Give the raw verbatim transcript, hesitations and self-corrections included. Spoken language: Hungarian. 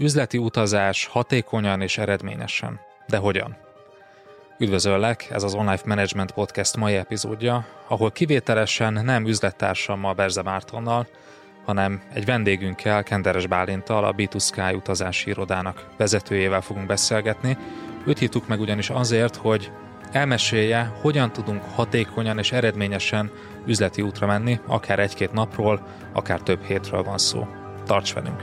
Üzleti utazás hatékonyan és eredményesen. De hogyan? Üdvözöllek, ez az Onlife Management Podcast mai epizódja, ahol kivételesen nem üzlettársammal, Berze Mártonnal, hanem egy vendégünkkel, Kenderes Bálinttal, a bé kettő Sky utazási irodának vezetőjével fogunk beszélgetni. Őt hívtuk meg ugyanis azért, hogy elmesélje, hogyan tudunk hatékonyan és eredményesen üzleti útra menni, akár egy-két napról, akár több hétről van szó. Tarts velünk!